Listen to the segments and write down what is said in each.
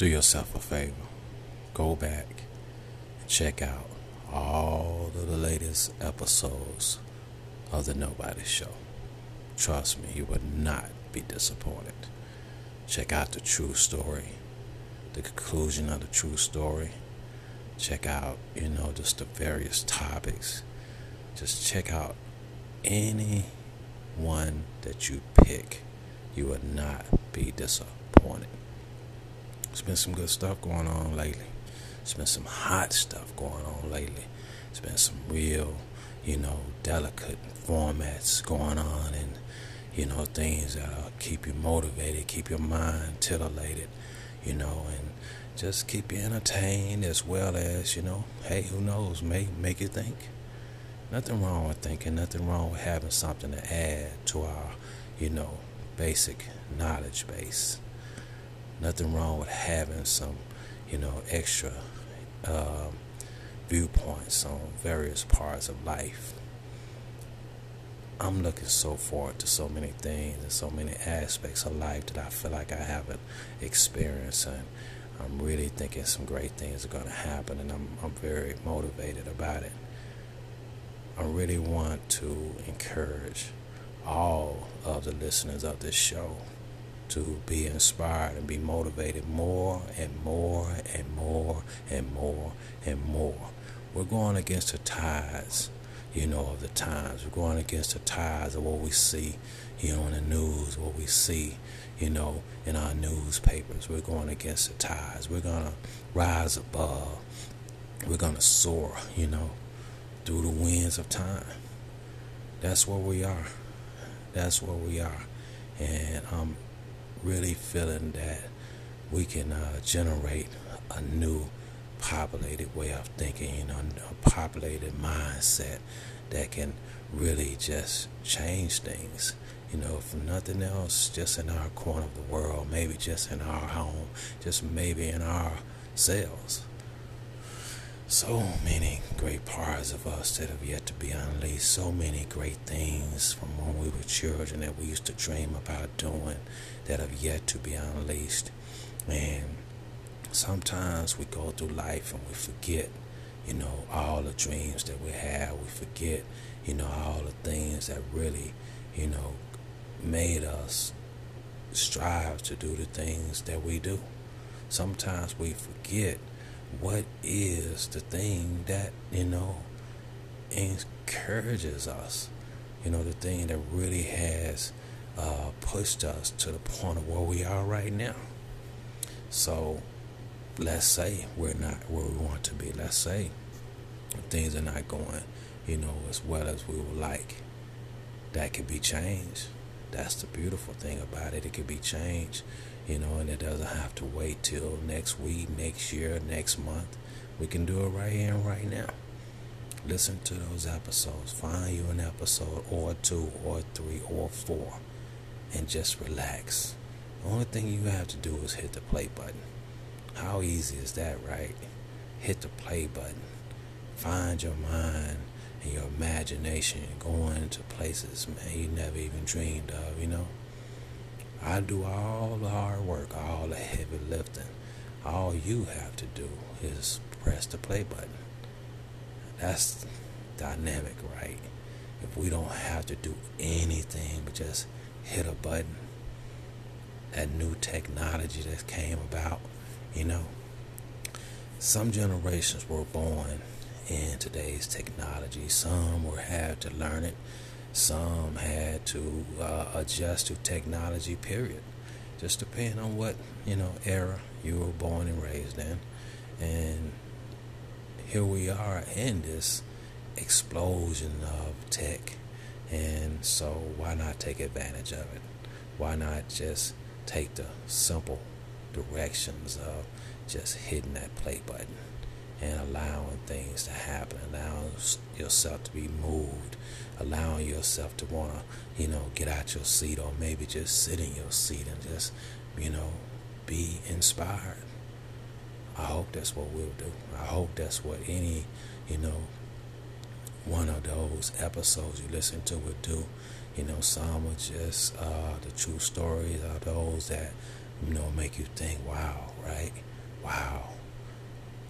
do yourself a favor. Go back and check out all of the latest episodes of the Nobody Show. Trust me, you would not be disappointed. Check out the true story, the conclusion of the true story. Check out, just the various topics. Just check out any one that you pick. You would not be disappointed. There's been some good stuff going on lately. There's been some hot stuff going on lately. There's been some real, delicate formats going on, and, things that'll keep you motivated, keep your mind titillated, and just keep you entertained, as well as, hey, who knows, may make you think. Nothing wrong with thinking, nothing wrong with having something to add to our, basic knowledge base. Nothing wrong with having some, extra viewpoints on various parts of life. I'm looking so forward to so many things and so many aspects of life that I feel like I haven't experienced, and I'm really thinking some great things are going to happen, and I'm very motivated about it. I really want to encourage all of the listeners of this show to be inspired and be motivated more and more and more and more and more. We're going against the tides, of the times. We're going against the tides of what we see, in the news, what we see, in our newspapers. We're going against the tides. We're going to rise above. We're going to soar, through the winds of time. That's where we are. That's where we are. And I'm really feeling that we can generate a new populated way of thinking, a populated mindset that can really just change things, if nothing else, just in our corner of the world, maybe just in our home, just maybe in ourselves. So many great parts of us that have yet to be unleashed, so many great things from when we were children that we used to dream about doing that have yet to be unleashed. And sometimes we go through life and we forget, all the dreams that we have. We forget, all the things that really, made us strive to do the things that we do. Sometimes we forget what is the thing that, encourages us, the thing that really has pushed us to the point of where we are right now. So let's say we're not where we want to be. Let's say things are not going, as well as we would like. That could be changed. That's the beautiful thing about it. It could be changed, and it doesn't have to wait till next week, next year, next month. We can do it right here and right now. Listen to those episodes. Find you an episode or two or three or four and just relax. The only thing you have to do is hit the play button. How easy is that, right? Hit the play button. Find your mind and your imagination going to places, man, you never even dreamed of, I do all the hard work, all the heavy lifting. All you have to do is press the play button. That's dynamic, right? If we don't have to do anything but just hit a button, that new technology that came about, some generations were born in today's technology. Some had to learn it. Some had to adjust to technology, period. Just depending on what, era you were born and raised in. And here we are in this explosion of tech. And so why not take advantage of it? Why not just take the simple directions of just hitting that play button and allowing things to happen, allowing yourself to be moved, allowing yourself to want to, get out your seat, or maybe just sit in your seat and just, be inspired. I hope that's what we'll do. I hope that's what any, one of those episodes you listen to would do. Some are just the true stories of those that you know, make you think, wow, right? Wow.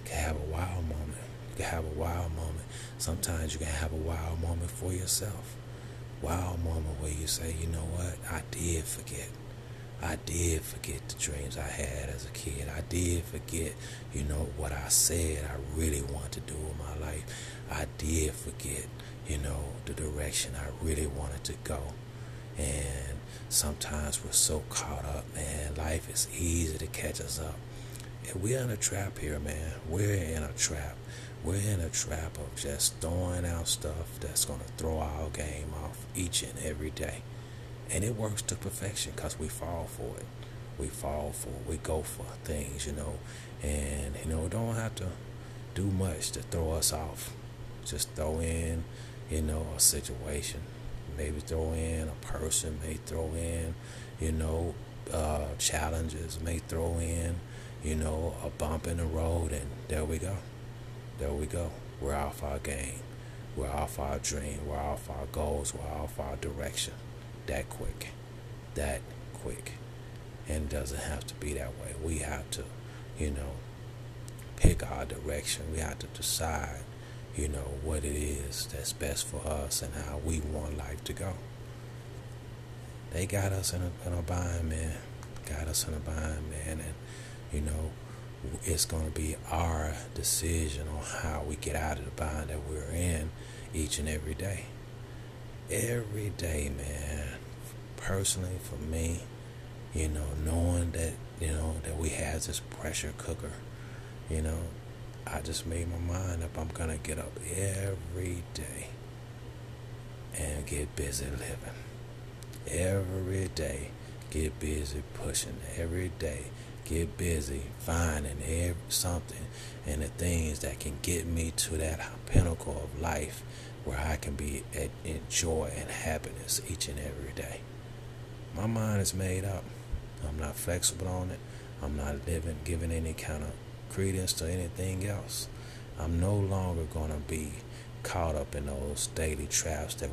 You can have a wow moment. You can have a wow moment. Sometimes you can have a wow moment for yourself. Wow moment where you say, you know what? I did forget. I did forget the dreams I had as a kid. I did forget, you know, what I said I really want to do in my life. I did forget, you know, the direction I really wanted to go. And sometimes we're so caught up, man. Life is easy to catch us up. And we're in a trap here, man. We're in a trap. We're in a trap of just throwing out stuff that's going to throw our game off each and every day. And it works to perfection because we fall for it. We fall for it. We go for things, you know. And, you know, don't have to do much to throw us off. Just throw in, you know, a situation. Maybe throw in a person. May throw in, you know, challenges. May throw in, you know, a bump in the road. And there we go. There we go. We're off our game. We're off our dream. We're off our goals. We're off our direction. That quick. That quick. And it doesn't have to be that way. We have to, you know, pick our direction. We have to decide, you know, what it is that's best for us and how we want life to go. They got us in a bind, man. Got us in a bind, man. And, you know, it's going to be our decision on how we get out of the bind that we're in each and every day. Every day, man. Personally, for me, you know, knowing that, you know, that we have this pressure cooker, you know, I just made my mind up. I'm going to get up every day and get busy living. Every day, get busy pushing. Every day, get busy finding something and the things that can get me to that pinnacle of life where I can be in joy and happiness each and every day. My mind is made up. I'm not flexible on it. I'm not giving any kind of credence to anything else. I'm no longer going to be caught up in those daily traps that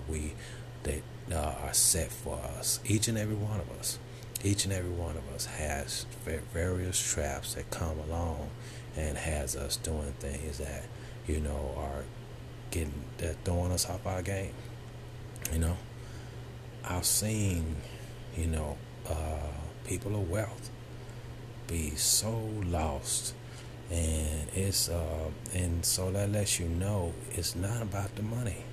are set for us. Each and every one of us. Each and every one of us has various traps that come along and has us doing things that, you know, are getting that throwing us off our game. You know, I've seen, you know, people of wealth be so lost. And it's and so that lets you know it's not about the money.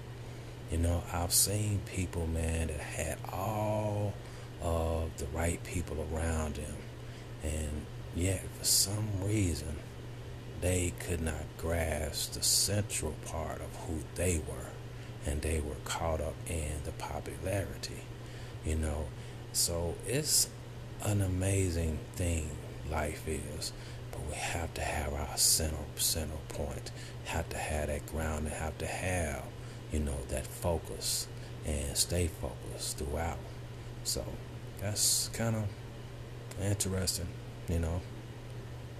You know, I've seen people, man, that had all of the right people around them, and yet for some reason they could not grasp the central part of who they were, and they were caught up in the popularity. You know, so it's an amazing thing life is. But we have to have our center point, have to have that ground, and have to have, you know, that focus and stay focused throughout. So that's kind of interesting, you know,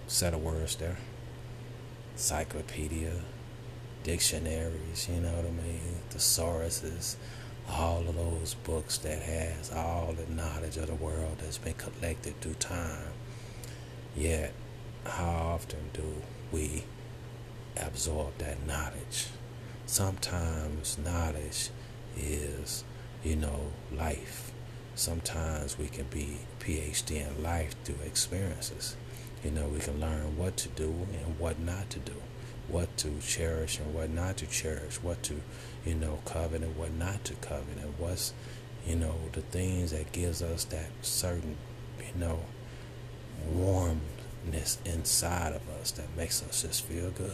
set of words there. Encyclopedia, dictionaries, you know what I mean, thesauruses, all of those books that has all the knowledge of the world that's been collected through time. Yet, how often do we absorb that knowledge? Sometimes knowledge is, you know, life. Sometimes we can be PhD in life through experiences. You know, we can learn what to do and what not to do, what to cherish and what not to cherish, what to, you know, covet and what not to covet, and what's, you know, the things that gives us that certain, you know, warmth inside of us that makes us just feel good,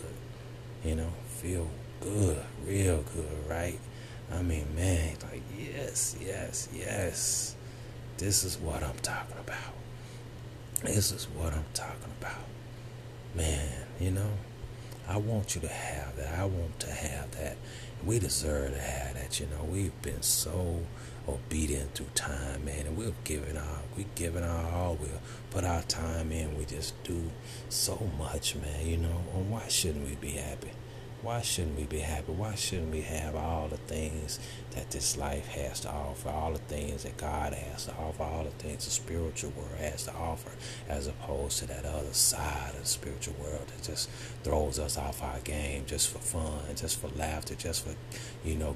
you know, feel good, real good, right? I mean, man, like, yes, this is what I'm talking about. This is what I'm talking about, man. You know, I want you to have that. I want to have that. We deserve to have that. You know, we've been so obedient through time, man, and we've given our all. We put our time in. We just do so much, man. You know, and why shouldn't we be happy? Why shouldn't we be happy? Why shouldn't we have all the things that this life has to offer, all the things that God has to offer, all the things the spiritual world has to offer, as opposed to that other side of the spiritual world that just throws us off our game just for fun, just for laughter, just for,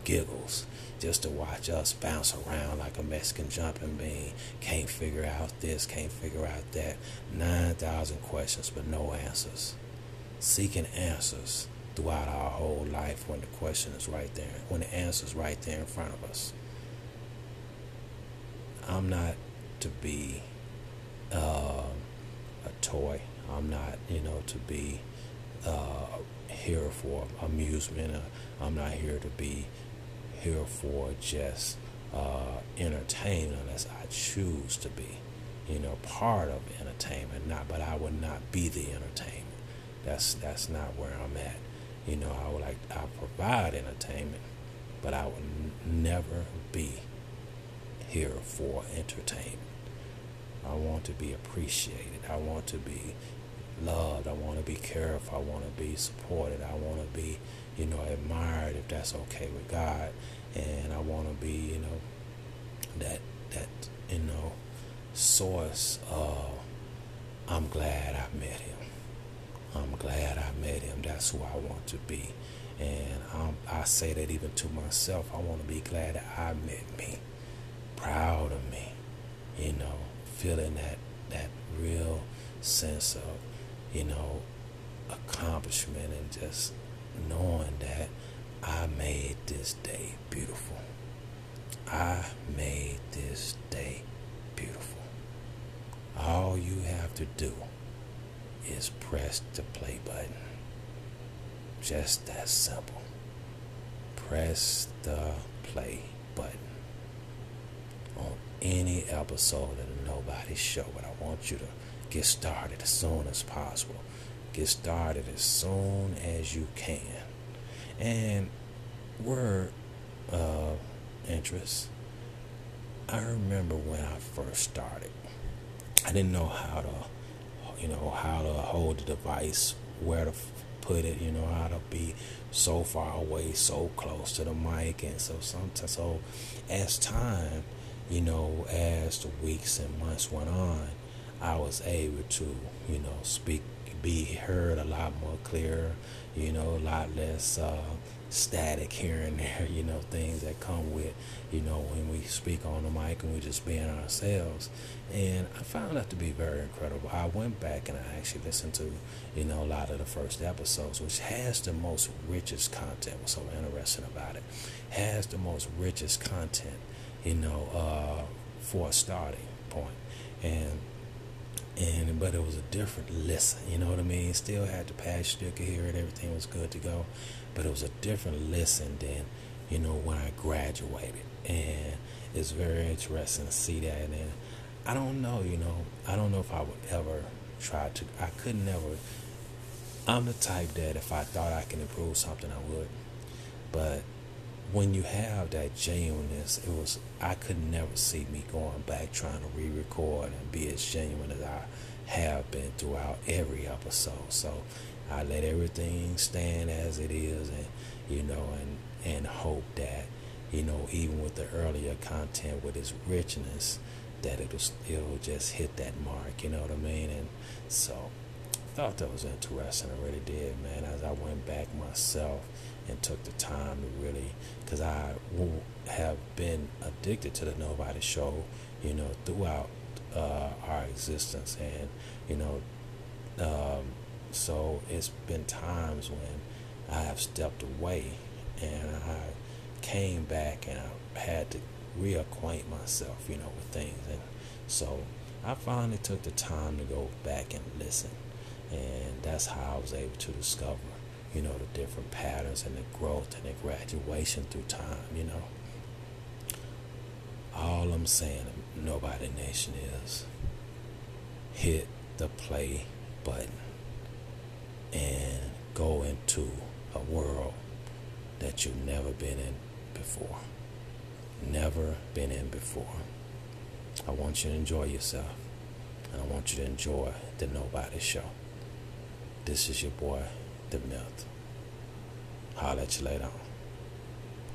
giggles, just to watch us bounce around like a Mexican jumping bean. Can't figure out this, can't figure out that. 9,000 questions, but no answers. Seeking answers throughout our whole life when the question is right there, when the answer is right there in front of us. I'm not to be a toy. I'm not, to be here for amusement. I'm not here to be here for just entertainment unless I choose to be, part of entertainment. But I would not be the entertainment. That's not where I'm at. I provide entertainment, but I would never be here for entertainment. I want to be appreciated. I want to be loved. I want to be cared for. I want to be supported. I want to be, admired, if that's okay with God. And I want to be, that source of, I'm glad I met him. I'm glad I met him. That's who I want to be. And I say that even to myself. I want to be glad that I met me. Proud of me. Feeling that real sense of, accomplishment, and just knowing that I made this day beautiful. I made this day beautiful. All you have to do is press the play button. Just that simple. Press the play button on any episode of the Nobody Show. But I want you to get started as soon as possible. Get started as soon as you can. And word of interest, I remember when I first started, I didn't know how to hold the device, where to put it, how to be so far away, so close to the mic. And so as time, as the weeks and months went on, I was able to, speak, be heard a lot more clearer, a lot less static here and there, things that come with, when we speak on the mic and we're just being ourselves. And I found that to be very incredible. I went back and I actually listened to, a lot of the first episodes, which has the most richest content. What's so interesting about it, has the most richest content, for a starting point. But it was a different listen, still had the patch, still could hear it, everything was good to go, but it was a different listen than, when I graduated. And it's very interesting to see that. And I don't know if I would ever try to, I could never, I'm the type that if I thought I can improve something, I would. But when you have that genuineness, I could never see me going back trying to re-record and be as genuine as I have been throughout every episode. So I let everything stand as it is, and and hope that even with the earlier content, with its richness, that it'll just hit that mark. And so I thought that was interesting. I really did, man. As I went back myself and took the time to really, because I have been addicted to the Nobody Show, throughout our existence. And, so it's been times when I have stepped away and I came back and I had to reacquaint myself, with things. And so I finally took the time to go back and listen. And that's how I was able to discover, the different patterns and the growth and the graduation through time, All I'm saying, Nobody Nation, is hit the play button and go into a world that you've never been in before. Never been in before. I want you to enjoy yourself. And I want you to enjoy the Nobody Show. This is your boy, The Myth. Holler at you later.